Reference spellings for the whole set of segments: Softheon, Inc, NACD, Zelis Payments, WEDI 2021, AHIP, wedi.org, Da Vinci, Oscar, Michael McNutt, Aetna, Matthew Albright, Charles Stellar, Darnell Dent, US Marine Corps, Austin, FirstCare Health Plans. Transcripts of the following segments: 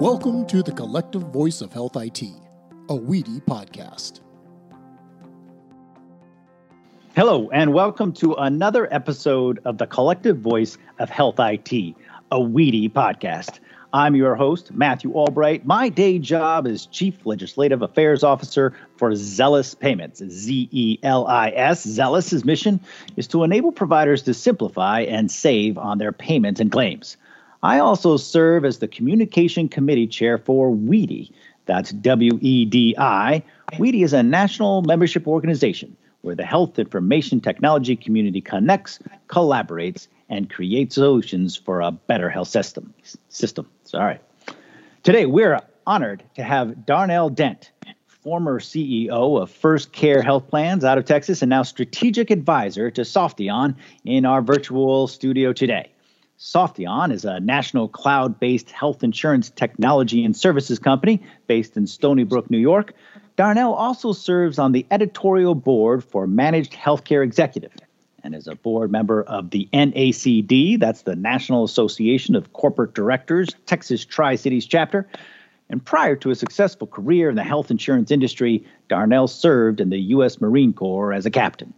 Welcome to the Collective Voice of Health IT, a WEDI podcast. Hello, and welcome to another episode of the Collective Voice of Health IT, a WEDI podcast. I'm your host, Matthew Albright. My day job is Chief Legislative Affairs Officer for Zelis Payments, ZELIS. Zelis's mission is to enable providers to simplify and save on their payments and claims. I also serve as the Communication Committee Chair for WEDI. That's W-E-D-I. WEDI is a national membership organization where the health information technology community connects, collaborates, and creates solutions for a better health system. Today, we're honored to have Darnell Dent, former CEO of FirstCare Health Plans out of Texas and now strategic advisor to Softheon, in our virtual studio today. Softheon is a national cloud-based health insurance technology and services company based in Stony Brook, New York. Darnell also serves on the editorial board for Managed Healthcare Executive and is a board member of the NACD, that's the National Association of Corporate Directors, Texas Tri-Cities chapter. And prior to a successful career in the health insurance industry, Darnell served in the US Marine Corps as a captain.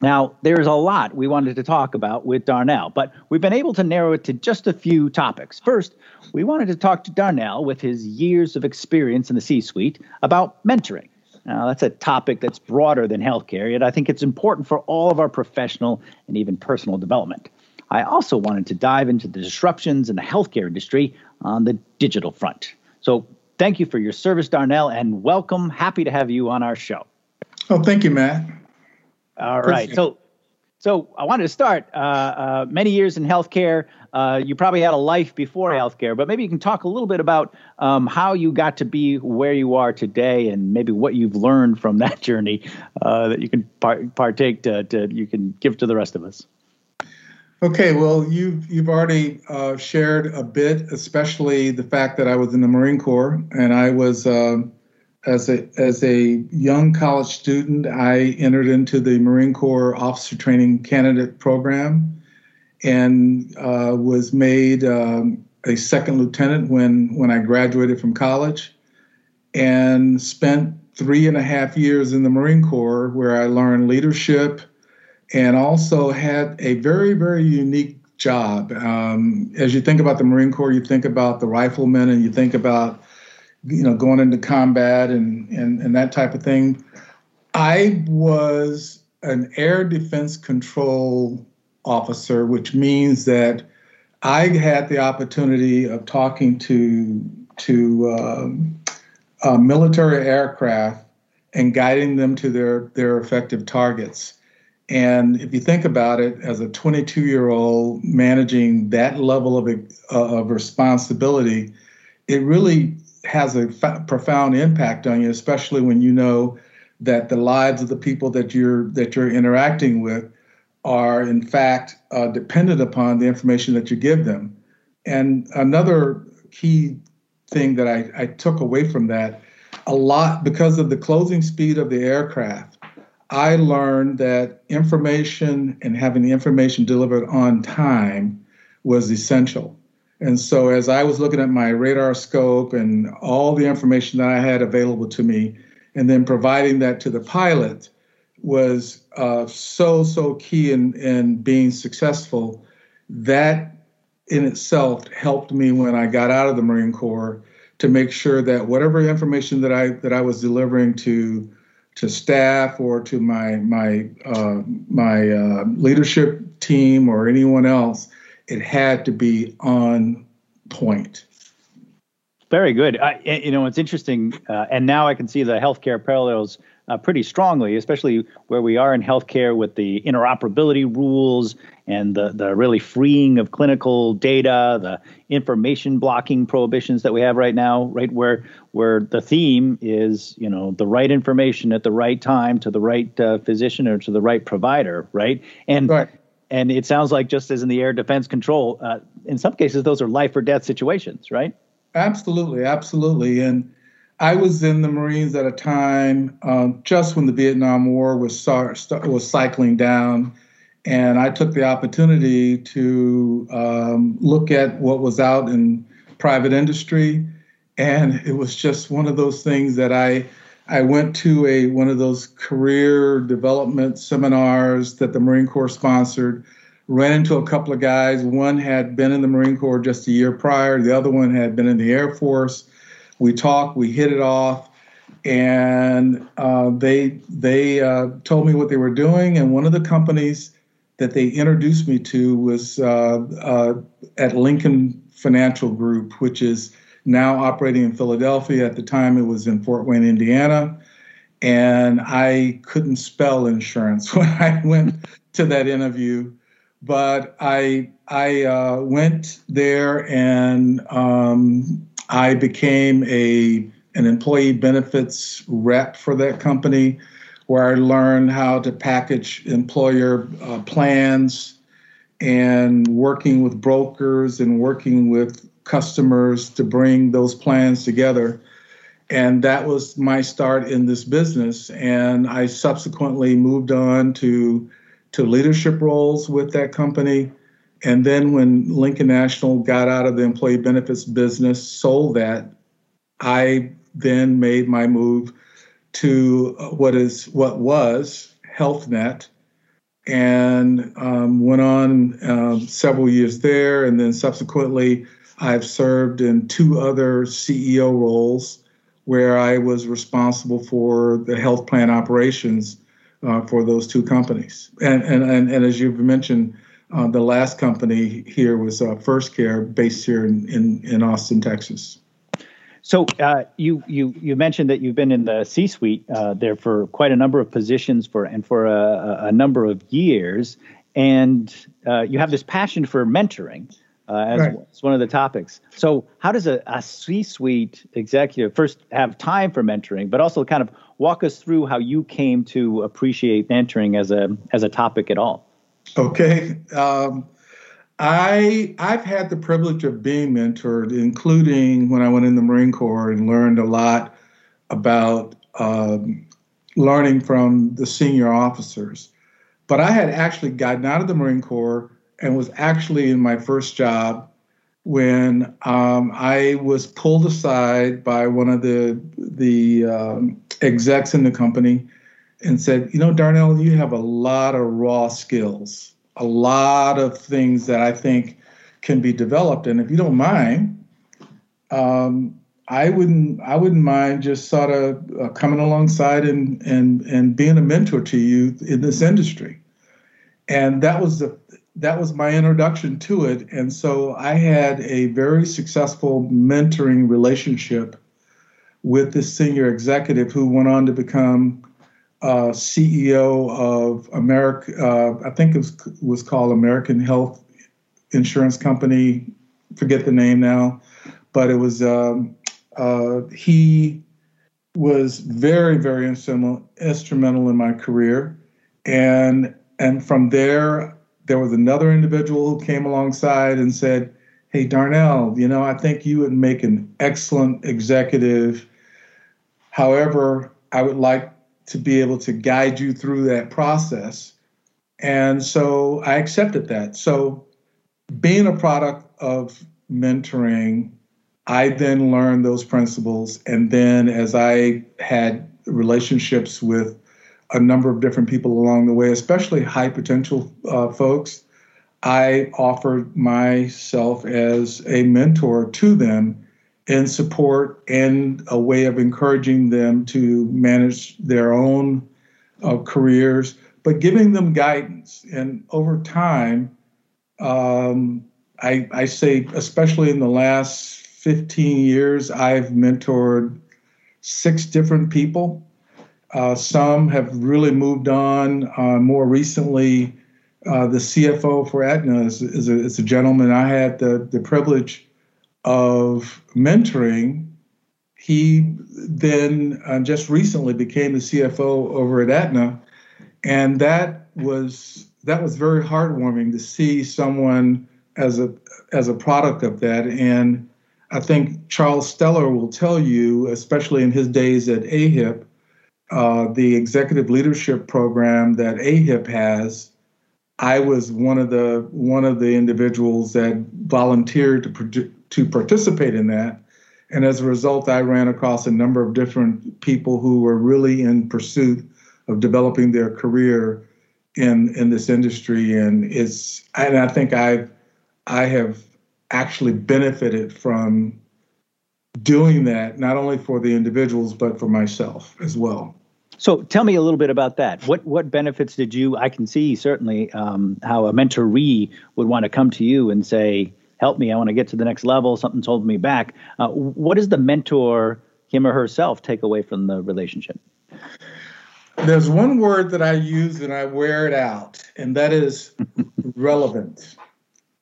Now, there's a lot we wanted to talk about with Darnell, but we've been able to narrow it to just a few topics. First, we wanted to talk to Darnell, with his years of experience in the C-suite, about mentoring. Now, that's a topic that's broader than healthcare, yet I think it's important for all of our professional and even personal development. I also wanted to dive into the disruptions in the healthcare industry on the digital front. So thank you for your service, Darnell, and welcome. Happy to have you on our show. Oh, thank you, Matt. All right. So I wanted to start. Many years in healthcare. You probably had a life before healthcare, but maybe you can talk a little bit about how you got to be where you are today, and maybe what you've learned from that journey that you can partake to you can give to the rest of us. Okay. Well, you've already shared a bit, especially the fact that I was in the Marine Corps, and I was. As a young college student, I entered into the Marine Corps Officer Training Candidate Program and was made a second lieutenant when I graduated from college, and spent 3.5 years in the Marine Corps, where I learned leadership and also had a very, very unique job. As you think about the Marine Corps, you think about the riflemen, and you think about going into combat and that type of thing. I was an air defense control officer, which means that I had the opportunity of talking to military aircraft and guiding them to their effective targets. And if you think about it, as a 22-year-old managing that level of responsibility, it really has a profound impact on you, especially when you know that the lives of the people that you're interacting with are in fact dependent upon the information that you give them. And another key thing that I took away from that a lot, because of the closing speed of the aircraft, I learned that information and having the information delivered on time was essential. And so as I was looking at my radar scope and all the information that I had available to me, and then providing that to the pilot was so key in being successful. That in itself helped me when I got out of the Marine Corps to make sure that whatever information that I was delivering to staff or to my leadership team or anyone else, it had to be on point. Very good. It's interesting, and now I can see the healthcare parallels pretty strongly, especially where we are in healthcare with the interoperability rules and the really freeing of clinical data, the information blocking prohibitions that we have right now, right, where the theme is, the right information at the right time to the right physician or to the right provider, right? And it sounds like, just as in the air defense control, in some cases, those are life or death situations, right? Absolutely. Absolutely. And I was in the Marines at a time just when the Vietnam War was cycling down. And I took the opportunity to look at what was out in private industry And it was just one of those things that I went to one of those career development seminars that the Marine Corps sponsored, ran into a couple of guys. One had been in the Marine Corps just a year prior. The other one had been in the Air Force. We talked, we hit it off, and they told me what they were doing. And one of the companies that they introduced me to was at Lincoln Financial Group, which is now operating in Philadelphia. At the time, it was in Fort Wayne, Indiana. And I couldn't spell insurance when I went to that interview. But I went there, and I became an employee benefits rep for that company, where I learned how to package employer plans and working with brokers and working with customers to bring those plans together. And that was my start in this business. And I subsequently moved on to leadership roles with that company. And then when Lincoln National got out of the employee benefits business, sold that, I then made my move to what was Health Net, and went on several years there. And then subsequently, I've served in two other CEO roles where I was responsible for the health plan operations for those two companies. And as you've mentioned, the last company here was FirstCare, based here in Austin, Texas. So you mentioned that you've been in the C-suite there for quite a number of positions for a number of years, and you have this passion for mentoring. It's one of the topics. So how does a C-suite executive first have time for mentoring, but also kind of walk us through how you came to appreciate mentoring as a topic at all? Okay. I've had the privilege of being mentored, including when I went in the Marine Corps and learned a lot about learning from the senior officers. But I had actually gotten out of the Marine Corps and was actually in my first job when I was pulled aside by one of the execs in the company and said, you know, Darnell, you have a lot of raw skills, a lot of things that I think can be developed. And if you don't mind, I wouldn't mind just sort of coming alongside and being a mentor to you in this industry. And that was my introduction to it. And so I had a very successful mentoring relationship with this senior executive who went on to become CEO of America. I think it was called American Health Insurance Company. Forget the name now, but it was, he was very, very instrumental in my career. And from there was another individual who came alongside and said, hey, Darnell, you know, I think you would make an excellent executive. However, I would like to be able to guide you through that process. And so I accepted that. So being a product of mentoring, I then learned those principles. And then as I had relationships with a number of different people along the way, especially high potential folks, I offered myself as a mentor to them in support and a way of encouraging them to manage their own careers, but giving them guidance. And over time, I say, especially in the last 15 years, I've mentored 6 different people. Some have really moved on. More recently, the CFO for Aetna is a gentleman I had the privilege of mentoring. He then just recently became the CFO over at Aetna, and that was very heartwarming to see someone as a product of that. And I think Charles Stellar will tell you, especially in his days at AHIP, the executive leadership program that AHIP has, I was one of the individuals that volunteered to participate in that. And as a result, I ran across a number of different people who were really in pursuit of developing their career in this industry. And I think I have actually benefited from doing that, not only for the individuals, but for myself as well. So tell me a little bit about that. What benefits did you, I can see certainly how a mentoree would want to come to you and say, help me, I want to get to the next level, something's holding me back. What does the mentor, him or herself, take away from the relationship? There's one word that I use and I wear it out, and that is relevant.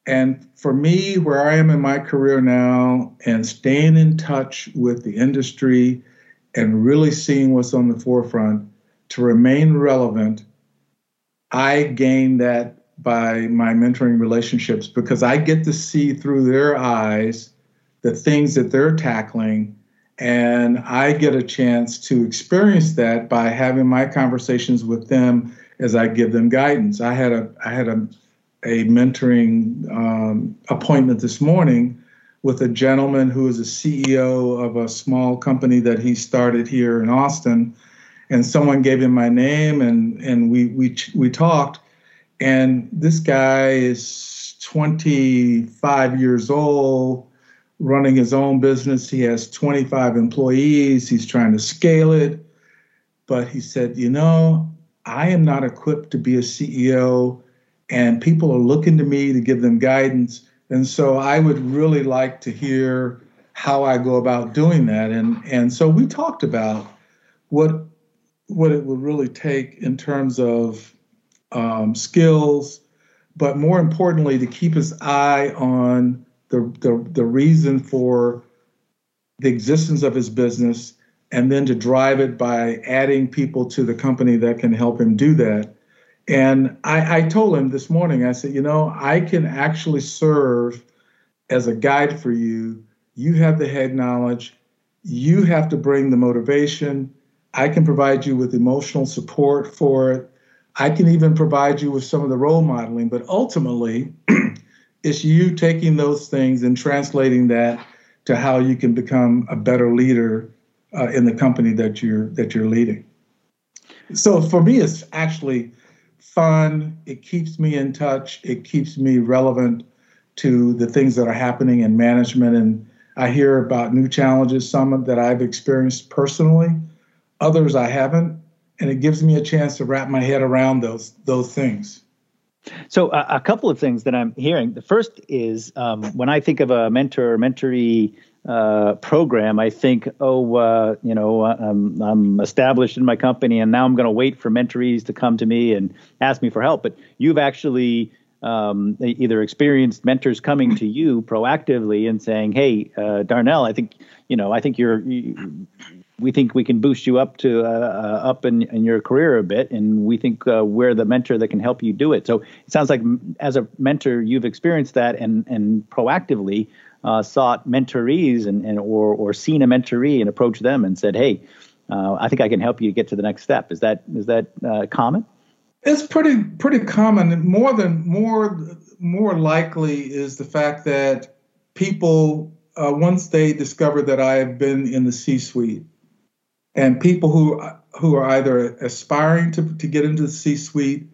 And for me, where I am in my career now and staying in touch with the industry and really seeing what's on the forefront to remain relevant, I gain that by my mentoring relationships because I get to see through their eyes the things that they're tackling, and I get a chance to experience that by having my conversations with them as I give them guidance. I had a mentoring appointment this morning with a gentleman who is a CEO of a small company that he started here in Austin, and someone gave him my name, and we talked, and this guy is 25 years old, running his own business. He has 25 employees. He's trying to scale it, but he said, you know, I am not equipped to be a CEO, and people are looking to me to give them guidance. And so I would really like to hear how I go about doing that. And so we talked about what it would really take in terms of skills, but more importantly, to keep his eye on the reason for the existence of his business, and then to drive it by adding people to the company that can help him do that. And I told him this morning, I said, you know, I can actually serve as a guide for you. You have the head knowledge. You have to bring the motivation. I can provide you with emotional support for it. I can even provide you with some of the role modeling. But ultimately, it's you taking those things and translating that to how you can become a better leader in the company that you're leading. So for me, it's actually fun. It keeps me in touch. It keeps me relevant to the things that are happening in management. And I hear about new challenges, some that I've experienced personally, others I haven't. And it gives me a chance to wrap my head around those things. So a couple of things that I'm hearing. The first is when I think of a mentor or mentoree program, I think, I'm established in my company and now I'm going to wait for mentorees to come to me and ask me for help. But you've actually either experienced mentors coming to you proactively and saying, hey, Darnell, we think we can boost you up to up in your career a bit, and we think we're the mentor that can help you do it. So it sounds like as a mentor, you've experienced that and proactively sought mentorees or seen a mentoree and approached them and said, hey, I think I can help you get to the next step. Is that common? It's pretty common. More likely is the fact that people, once they discover that I have been in the C-suite, and people who are either aspiring to get into the C-suite,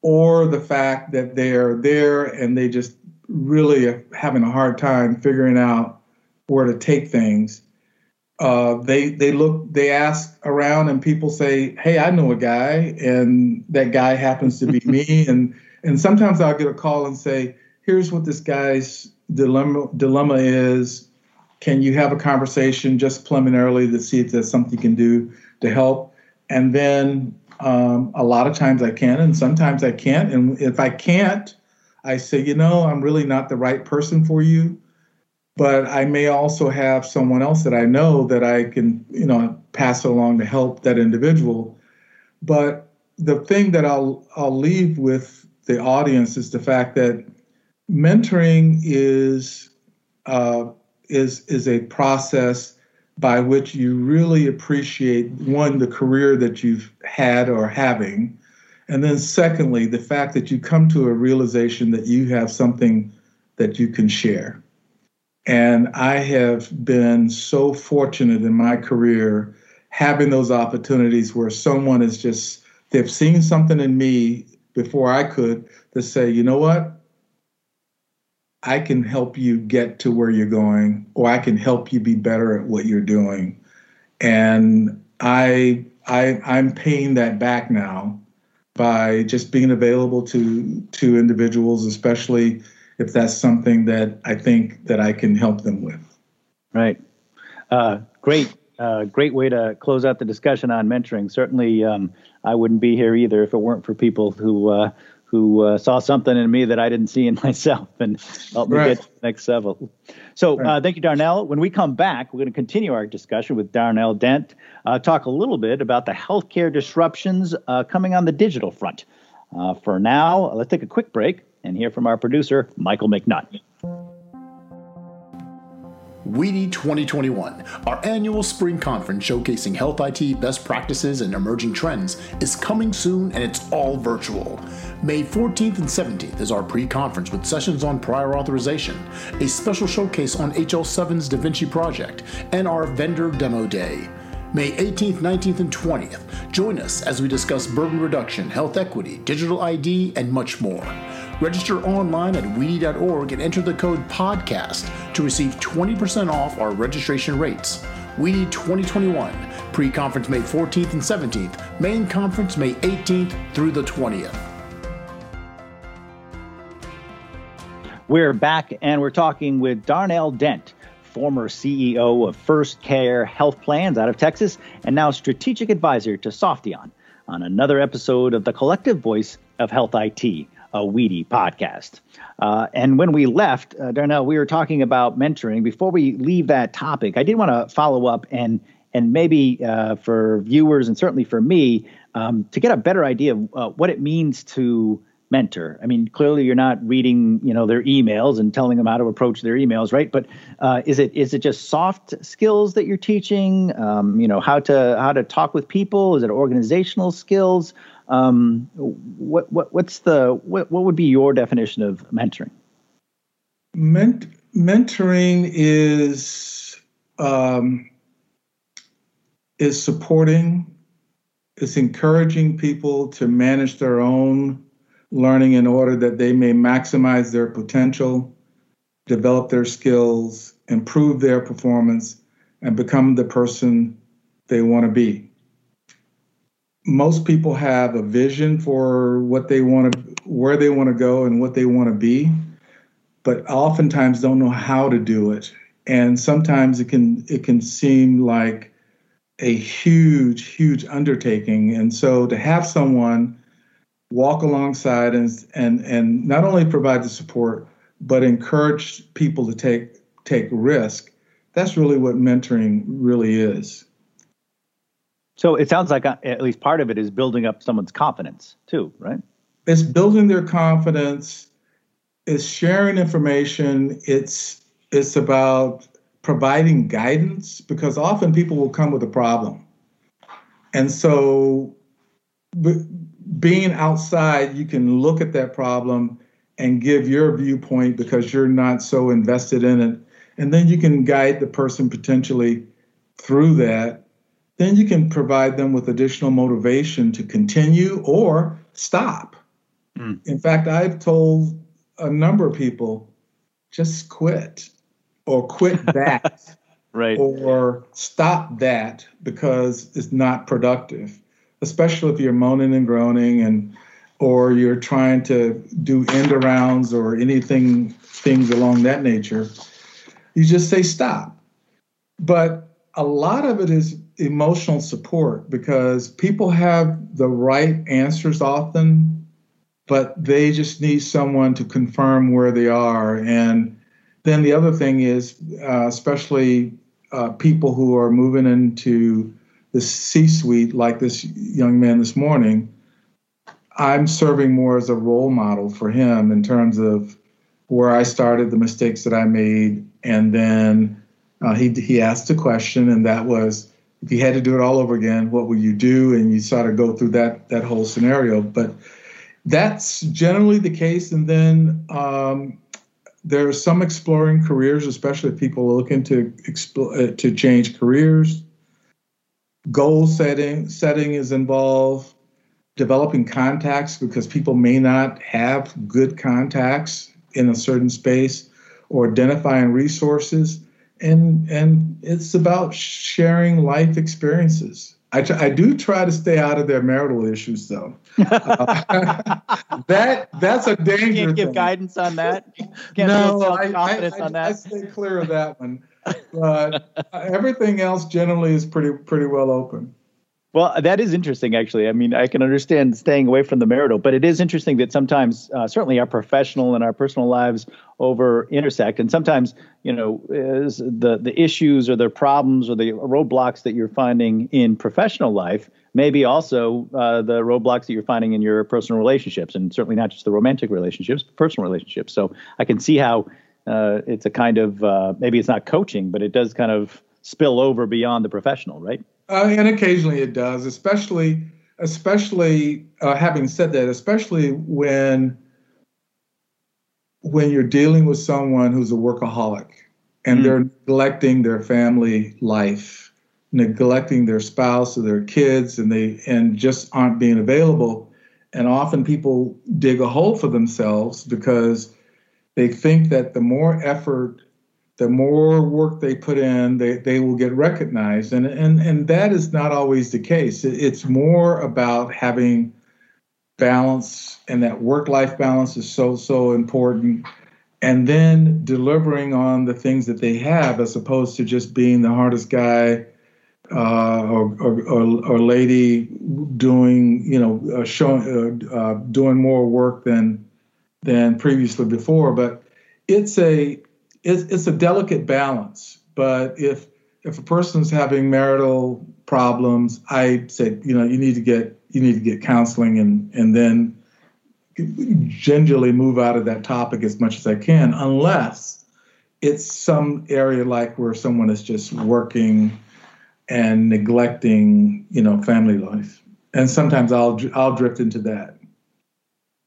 or the fact that they are there and they just really are having a hard time figuring out where to take things, they ask around, and people say, hey, I know a guy, and that guy happens to be me. And sometimes I'll get a call and say, here's what this guy's dilemma is. Can you have a conversation just preliminarily to see if there's something you can do to help? And then a lot of times I can, and sometimes I can't. And if I can't, I say, you know, I'm really not the right person for you. But I may also have someone else that I know that I can, you know, pass along to help that individual. But the thing that I'll leave with the audience is the fact that mentoring is a process by which you really appreciate, one, the career that you've had or having, and then secondly, the fact that you come to a realization that you have something that you can share. And I have been so fortunate in my career having those opportunities where someone is just, they've seen something in me before I could to say, you know what? I can help you get to where you're going, or I can help you be better at what you're doing. And I'm paying that back now by just being available to individuals, especially if that's something that I think that I can help them with. Right. Great way to close out the discussion on mentoring. Certainly, I wouldn't be here either if it weren't for people who saw something in me that I didn't see in myself and helped me get to the next level. So thank you, Darnell. When we come back, we're going to continue our discussion with Darnell Dent, talk a little bit about the healthcare disruptions coming on the digital front. For now, let's take a quick break and hear from our producer, Michael McNutt. WEDI 2021, our annual spring conference showcasing health IT best practices and emerging trends, is coming soon, and it's all virtual. May 14th and 17th is our pre-conference with sessions on prior authorization, a special showcase on HL7's Da Vinci project, and our vendor demo day. May 18th, 19th, and 20th, join us as we discuss burden reduction, health equity, digital ID, and much more. Register online at wedi.org and enter the code PODCAST to receive 20% off our registration rates. WEDI 2021, pre-conference May 14th and 17th, main conference May 18th through the 20th. We're back and we're talking with Darnell Dent, former CEO of FirstCare Health Plans out of Texas and now strategic advisor to Softheon, on another episode of the Collective Voice of Health IT, a WEDI podcast. And when we left, Darnell, we were talking about mentoring. Before we leave that topic, I did want to follow up and maybe for viewers and certainly for me, to get a better idea of what it means to mentor. I mean, clearly you're not reading, their emails and telling them how to approach their emails, right? But is it just soft skills that you're teaching? How to talk with people? Is it organizational skills? What would be your definition of mentoring? Mentoring is supporting, it's encouraging people to manage their own learning in order that they may maximize their potential, develop their skills, improve their performance, and become the person they want to be. Most people have a vision for what they want to, where they want to go and what they want to be, but oftentimes don't know how to do it. And sometimes it can seem like a huge, huge undertaking. And so to have someone walk alongside and not only provide the support, but encourage people to take risk, that's really what mentoring really is. So it sounds like at least part of it is building up someone's confidence too, right? It's building their confidence. It's sharing information. It's about providing guidance, because often people will come with a problem. And so being outside, you can look at that problem and give your viewpoint because you're not so invested in it. And then you can guide the person potentially through that. Then you can provide them with additional motivation to continue or stop. Mm. In fact, I've told a number of people, just quit or quit that right, or stop that because it's not productive, especially if you're moaning and groaning or you're trying to do end arounds or things along that nature. You just say stop. But a lot of it is emotional support, because people have the right answers often, but they just need someone to confirm where they are. And then the other thing is, especially people who are moving into the C-suite, like this young man this morning, I'm serving more as a role model for him in terms of where I started, the mistakes that I made, and then he asked a question, and that was, if you had to do it all over again, what would you do? And you sort of go through that whole scenario. But that's generally the case. And then There are some exploring careers, especially if people are looking to change careers. Goal setting is involved. Developing contacts, because people may not have good contacts in a certain space, or identifying resources. And it's about sharing life experiences. I do try to stay out of their marital issues, though. That's a danger. You can't give thing. Guidance on that. You can't no, I stay clear of that one. But everything else generally is pretty well open. Well, that is interesting, actually. I mean, I can understand staying away from the marital, but it is interesting that sometimes certainly our professional and our personal lives intersect. And sometimes, you know, is the issues or the problems or the roadblocks that you're finding in professional life may be also the roadblocks that you're finding in your personal relationships, and certainly not just the romantic relationships, but personal relationships. So I can see how it's a kind of maybe it's not coaching, but it does kind of spill over beyond the professional, right? And occasionally it does, especially having said that, especially when you're dealing with someone who's a workaholic and they're neglecting their family life, neglecting their spouse or their kids, and they just aren't being available. And often people dig a hole for themselves because they think that the more effort, the more work they put in, they will get recognized. And that is not always the case. It's more about having balance, and that work-life balance is so important. And then delivering on the things that they have, as opposed to just being the hardest guy or lady doing, you know, doing more work than previously before. But it's a delicate balance, but if a person's having marital problems, I say, you know, you need to get counseling and then gingerly move out of that topic as much as I can, unless it's some area like where someone is just working and neglecting, you know, family life. And sometimes I'll drift into that.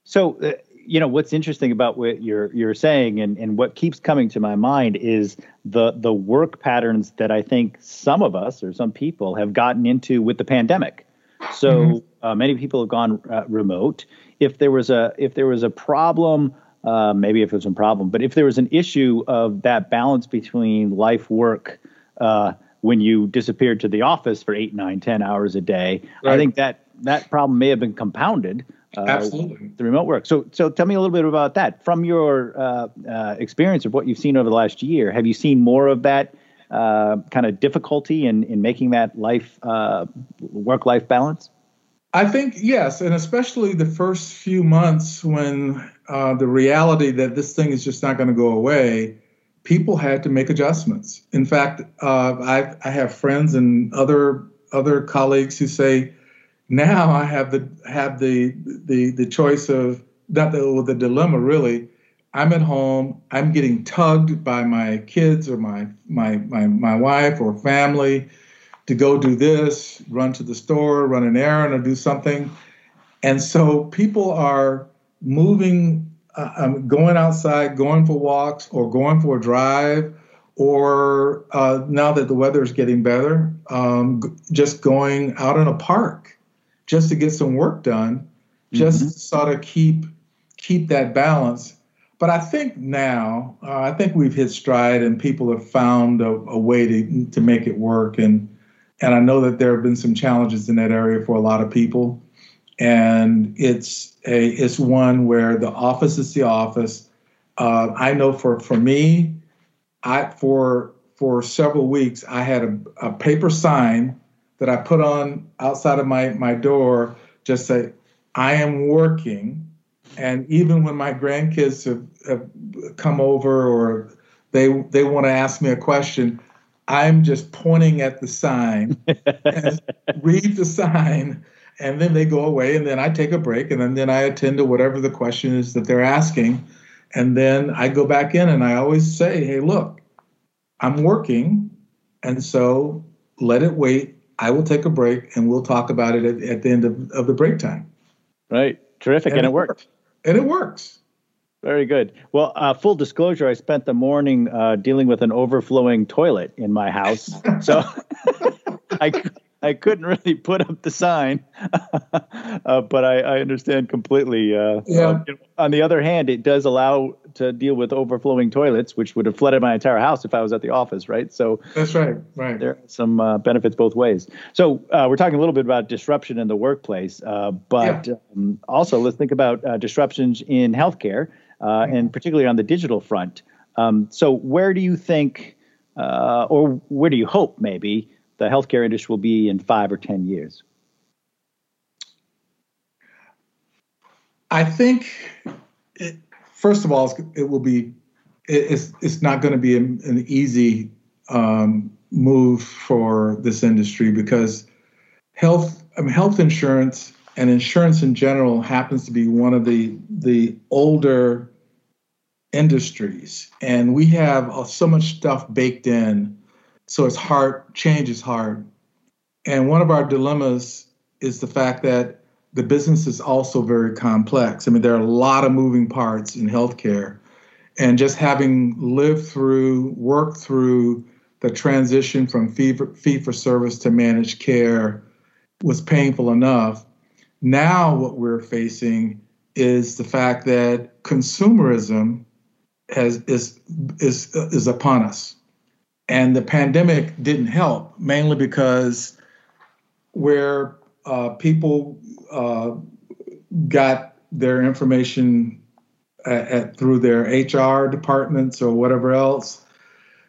So, you know, what's interesting about what you're saying and what keeps coming to my mind is the work patterns that I think some of us or some people have gotten into with the pandemic. So many people have gone remote. If there was a problem, maybe if it was a problem, but if there was an issue of that balance between life work, when you disappeared to the office for 8, 9, 10 hours a day, right. I think that problem may have been compounded. Absolutely. The remote work. So tell me a little bit about that. From your experience of what you've seen over the last year, have you seen more of that kind of difficulty in making that work-life balance? I think yes, and especially the first few months when the reality that this thing is just not going to go away, people had to make adjustments. In fact, I have friends and other colleagues who say, now I have the choice of the dilemma, really. I'm at home. I'm getting tugged by my kids or my wife or family to go do this, run to the store, run an errand, or do something. And so people are moving, going outside, going for walks, or going for a drive, or now that the weather is getting better, just going out in a park, just to get some work done, just to sort of keep that balance. But I think now, I think we've hit stride, and people have found a way to make it work. And I know that there have been some challenges in that area for a lot of people. And it's one where the office is the office. I know for me, for several weeks, I had a paper sign that I put on outside of my door, just say, I am working. And even when my grandkids have come over, or they want to ask me a question, I'm just pointing at the sign, and read the sign, and then they go away, and then I take a break, and then I attend to whatever the question is that they're asking. And then I go back in, and I always say, hey, look, I'm working, and so let it wait. I will take a break, and we'll talk about it at the end of the break time. Right. Terrific. And it works. Very good. Well, full disclosure, I spent the morning dealing with an overflowing toilet in my house. So I couldn't really put up the sign, but I understand completely. Yeah. On the other hand, it does allow to deal with overflowing toilets, which would have flooded my entire house if I was at the office, right? So that's right. Right. There are some benefits both ways. So we're talking a little bit about disruption in the workplace, but also let's think about disruptions in healthcare and particularly on the digital front. So where do you think or where do you hope maybe the healthcare industry will be in 5 or 10 years? I think, first of all, it will be. It's not going to be an easy move for this industry because health insurance and insurance in general happens to be one of the older industries, and we have so much stuff baked in. So it's hard, change is hard. And one of our dilemmas is the fact that the business is also very complex. I mean, there are a lot of moving parts in healthcare. And just having lived through, worked through the transition from fee for service to managed care was painful enough. Now what we're facing is the fact that consumerism is upon us. And the pandemic didn't help, mainly because where people got their information through their HR departments or whatever else,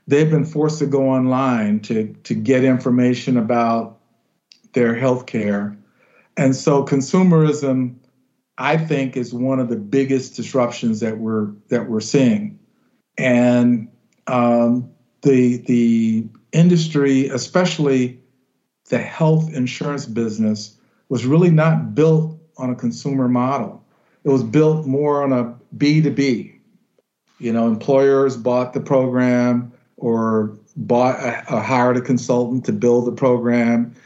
they've been forced to go online to get information about their healthcare. And so consumerism, I think, is one of the biggest disruptions that we're seeing. And the industry, especially the health insurance business, was really not built on a consumer model. It was built more on a B2B. You know, employers bought the program or hired a consultant to build the program.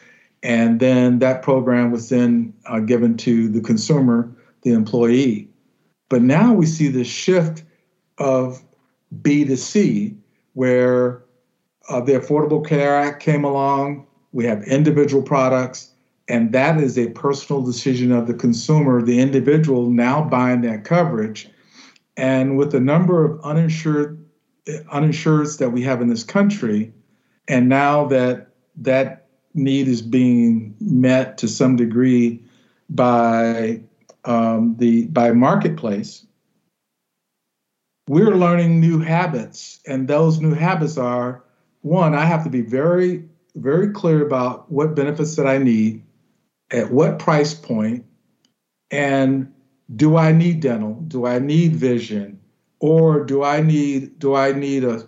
And then that program was then given to the consumer, the employee. But now we see this shift of B2C, where the Affordable Care Act came along. We have individual products, and that is a personal decision of the consumer, the individual now buying that coverage. And with the number of uninsureds that we have in this country, and now that need is being met to some degree by marketplace, we're learning new habits, and those new habits are, one, I have to be very, very clear about what benefits that I need, at what price point, and do I need dental? Do I need vision? Or do I need a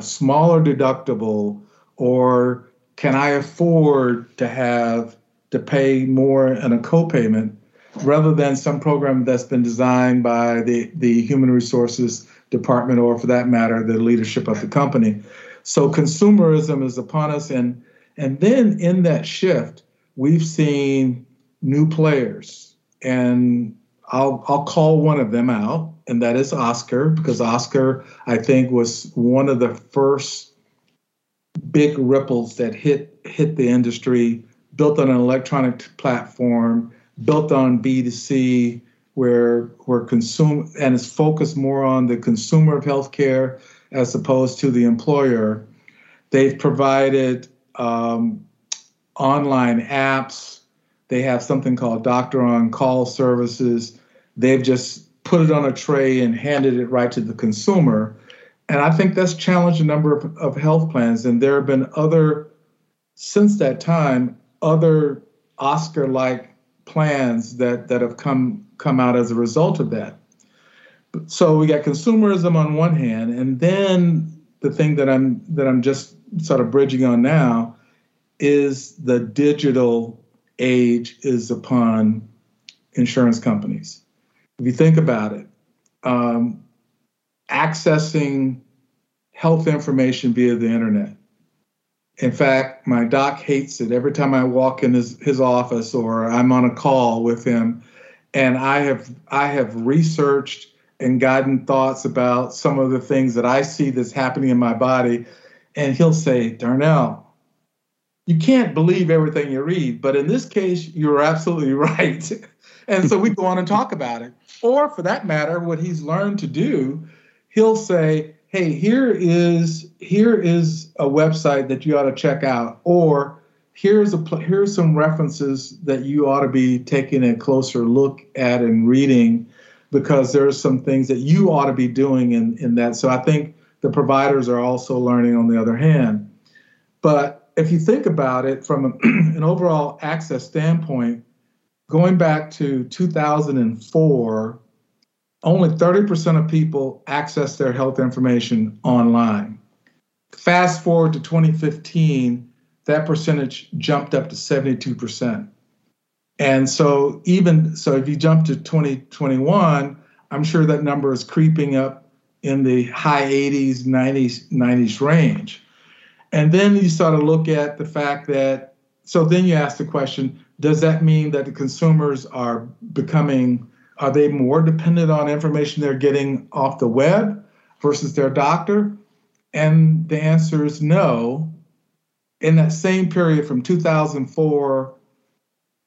smaller deductible? Or can I afford to have to pay more in a copayment? Rather than some program that's been designed by the human resources department, or for that matter, the leadership of the company. So consumerism is upon us. And then in that shift, we've seen new players. And I'll call one of them out, and that is Oscar, because Oscar, I think, was one of the first big ripples that hit the industry, built on an electronic platform, built on B2C, where consume and is focused more on the consumer of healthcare as opposed to the employer. They've provided online apps. They have something called Doctor on Call services. They've just put it on a tray and handed it right to the consumer. And I think that's challenged a number of health plans. And there have been other Oscar-like plans that have come out as a result of that. So we got consumerism on one hand, and then the thing that I'm just sort of bridging on now is the digital age is upon insurance companies. If you think about it, accessing health information via the internet. In fact, my doc hates it. Every time I walk in his office or I'm on a call with him, and I have researched and guiding thoughts about some of the things that I see that's happening in my body. And he'll say, Darnell, you can't believe everything you read, but in this case, you're absolutely right. And so we go on and talk about it. Or for that matter, what he's learned to do, he'll say, hey, here is a website that you ought to check out, or here's some references that you ought to be taking a closer look at and reading, because there are some things that you ought to be doing in that. So I think the providers are also learning on the other hand. But if you think about it from an overall access standpoint, going back to 2004, only 30% of people access their health information online. Fast forward to 2015, that percentage jumped up to 72%. And so if you jump to 2021, I'm sure that number is creeping up in the high 80s, 90s range. And then you start to look at the fact that, so then you ask the question, does that mean that the consumers are they more dependent on information they're getting off the web versus their doctor? And the answer is no. In that same period from 2004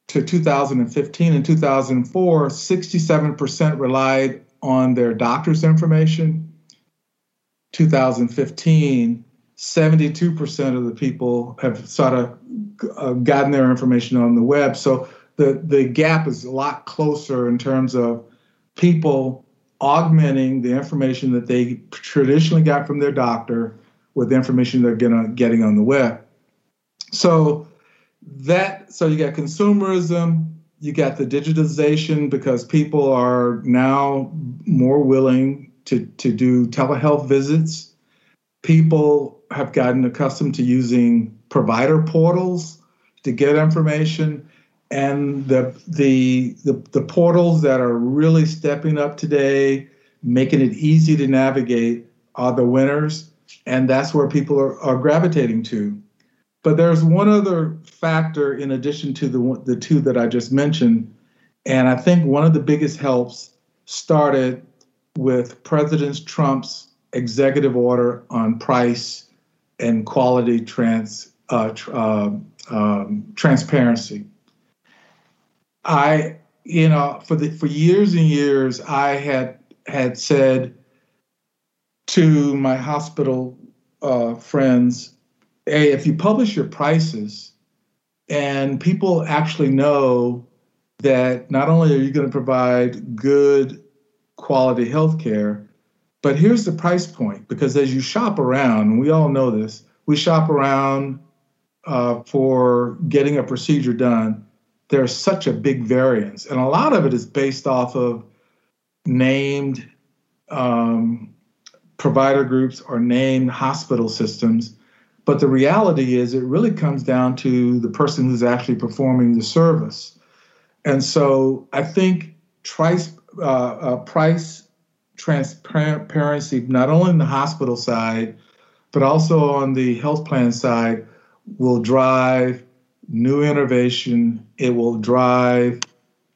to 2015, in 2004, 67% relied on their doctor's information. 2015, 72% of the people have sort of gotten their information on the web. So the gap is a lot closer in terms of people augmenting the information that they traditionally got from their doctor with the information they're getting on the web. So you got consumerism, you got the digitization, because people are now more willing to do telehealth visits. People have gotten accustomed to using provider portals to get information. And the portals that are really stepping up today, making it easy to navigate, are the winners. And that's where people are gravitating to. But there's one other factor in addition to the two that I just mentioned. And I think one of the biggest helps started with President Trump's executive order on price and quality transparency. For years and years, I had said to my hospital friends, hey, if you publish your prices and people actually know that not only are you going to provide good quality healthcare, but here's the price point, because as you shop around, and we all know this, we shop around for getting a procedure done. There's such a big variance. And a lot of it is based off of named provider groups or named hospital systems. But the reality is it really comes down to the person who's actually performing the service. And so I think price transparency, not only in the hospital side, but also on the health plan side, will drive new innovation. It will drive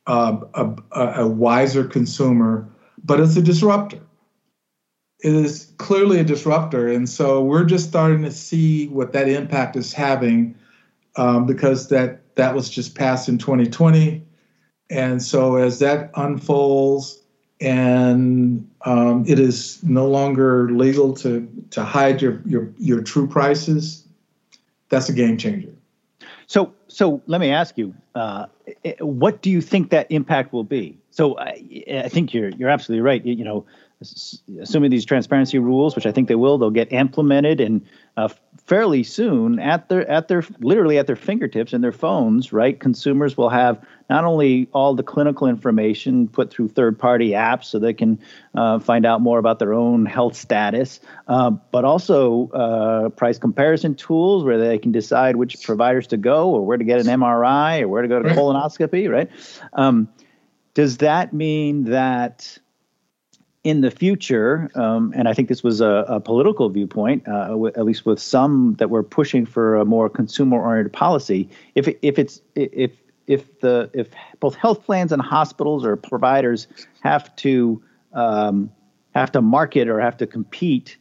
a wiser consumer, but it's a disruptor. It is clearly a disruptor. And so we're just starting to see what that impact is having, because that was just passed in 2020. And so as that unfolds, and it is no longer legal to hide your true prices, that's a game changer. So let me ask you, what do you think that impact will be? So I think you're absolutely right. You know, assuming these transparency rules, which I think they will, they'll get implemented and fairly soon at their fingertips and their phones, right? Consumers will have not only all the clinical information put through third-party apps so they can find out more about their own health status, but also price comparison tools where they can decide which providers to go, or where to get an MRI, or where to go to colonoscopy, right? Does that mean that in the future, and I think this was a political viewpoint, at least with some that were pushing for a more consumer-oriented policy, if both health plans and hospitals or providers have to market or have to compete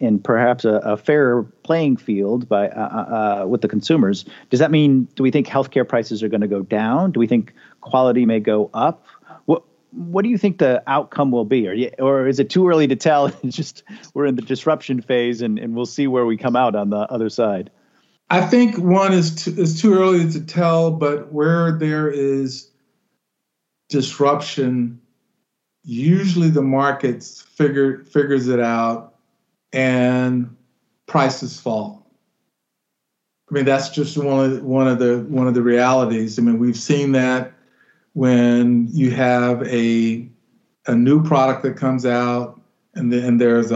in perhaps a fairer playing field by with the consumers. Does that mean, do we think healthcare prices are going to go down? Do we think quality may go up? What do you think the outcome will be? Or is it too early to tell? It's just we're in the disruption phase, and we'll see where we come out on the other side. I think one is too early to tell, but where there is disruption, usually the markets figures it out and prices fall. I mean, that's just one of the realities. I mean, we've seen that when you have a new product that comes out and that's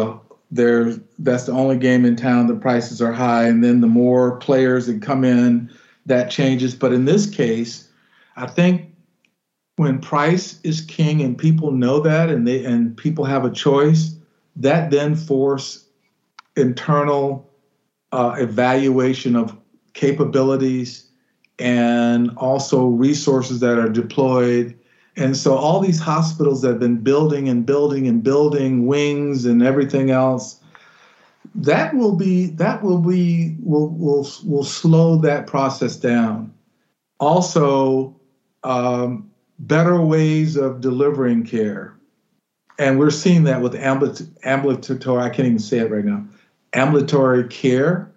the only game in town, the prices are high, and then the more players that come in, that changes. But in this case, I think when price is king and people know that and people have a choice, that then force internal evaluation of capabilities and also resources that are deployed. And so all these hospitals that have been building and building and building wings and everything else, will slow that process down. Also, better ways of delivering care. And we're seeing that with ambulatory, I can't even say it right now, ambulatory care,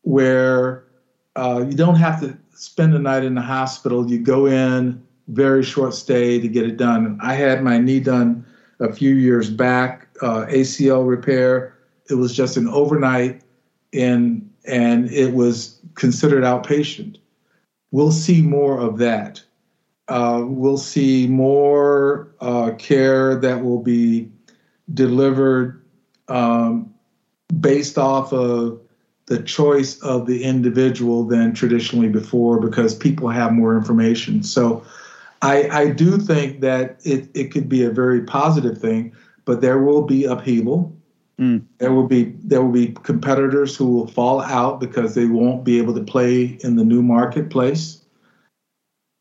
where you don't have to spend a night in the hospital. You go in, very short stay to get it done. I had my knee done a few years back, ACL repair. It was just an overnight, and it was considered outpatient. We'll see more of that. We'll see more care that will be delivered based off of the choice of the individual than traditionally before, because people have more information. So I do think that it could be a very positive thing, but there will be upheaval. Mm. There will be competitors who will fall out because they won't be able to play in the new marketplace.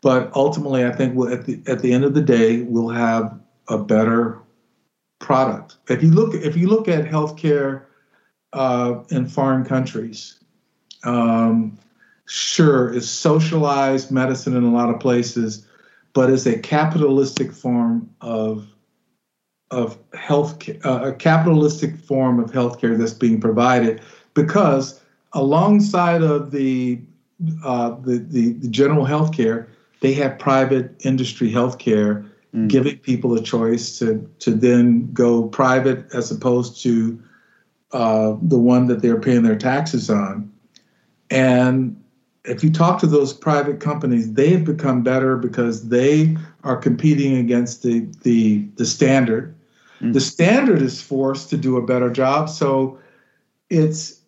But ultimately, I think at the end of the day, we'll have a better product. If you look at healthcare in foreign countries, sure, it's socialized medicine in a lot of places, but it's a capitalistic form of healthcare, a capitalistic form of healthcare that's being provided, because alongside of the general healthcare, they have private industry healthcare giving people a choice to then go private as opposed to the one that they're paying their taxes on. And if you talk to those private companies, they have become better because they are competing against the standard. Mm. The standard is forced to do a better job. So it's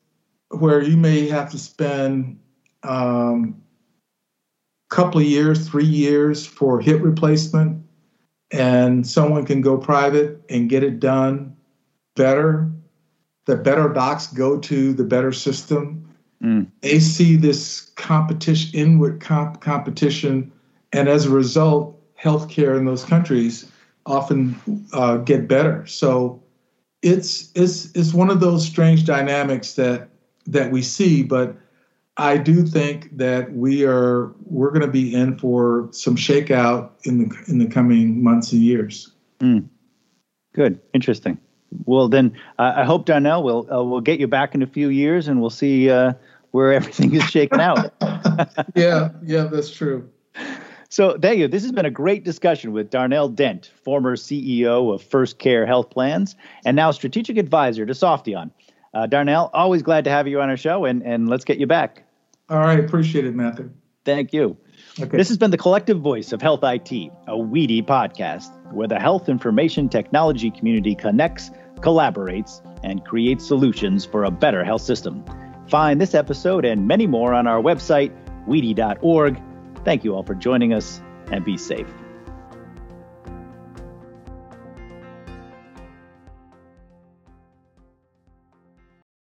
where you may have to spend couple of years, 3 years for hip replacement, and someone can go private and get it done better. The better docs go to the better system. Mm. They see this competition, inward competition, and as a result, healthcare in those countries often get better. So it's one of those strange dynamics that we see, but I do think that we're going to be in for some shakeout in the coming months and years. Mm. Good, interesting. Well, then I hope, Darnell, we'll get you back in a few years, and we'll see where everything is shaken out. Yeah, that's true. So there you go. This has been a great discussion with Darnell Dent, former CEO of FirstCare Health Plans, and now strategic advisor to Softheon. Darnell, always glad to have you on our show, and let's get you back. All right. Appreciate it, Matthew. Thank you. Okay. This has been the collective voice of Health IT, a WEDI podcast, where the health information technology community connects, collaborates, and creates solutions for a better health system. Find this episode and many more on our website, wedi.org. Thank you all for joining us, and be safe.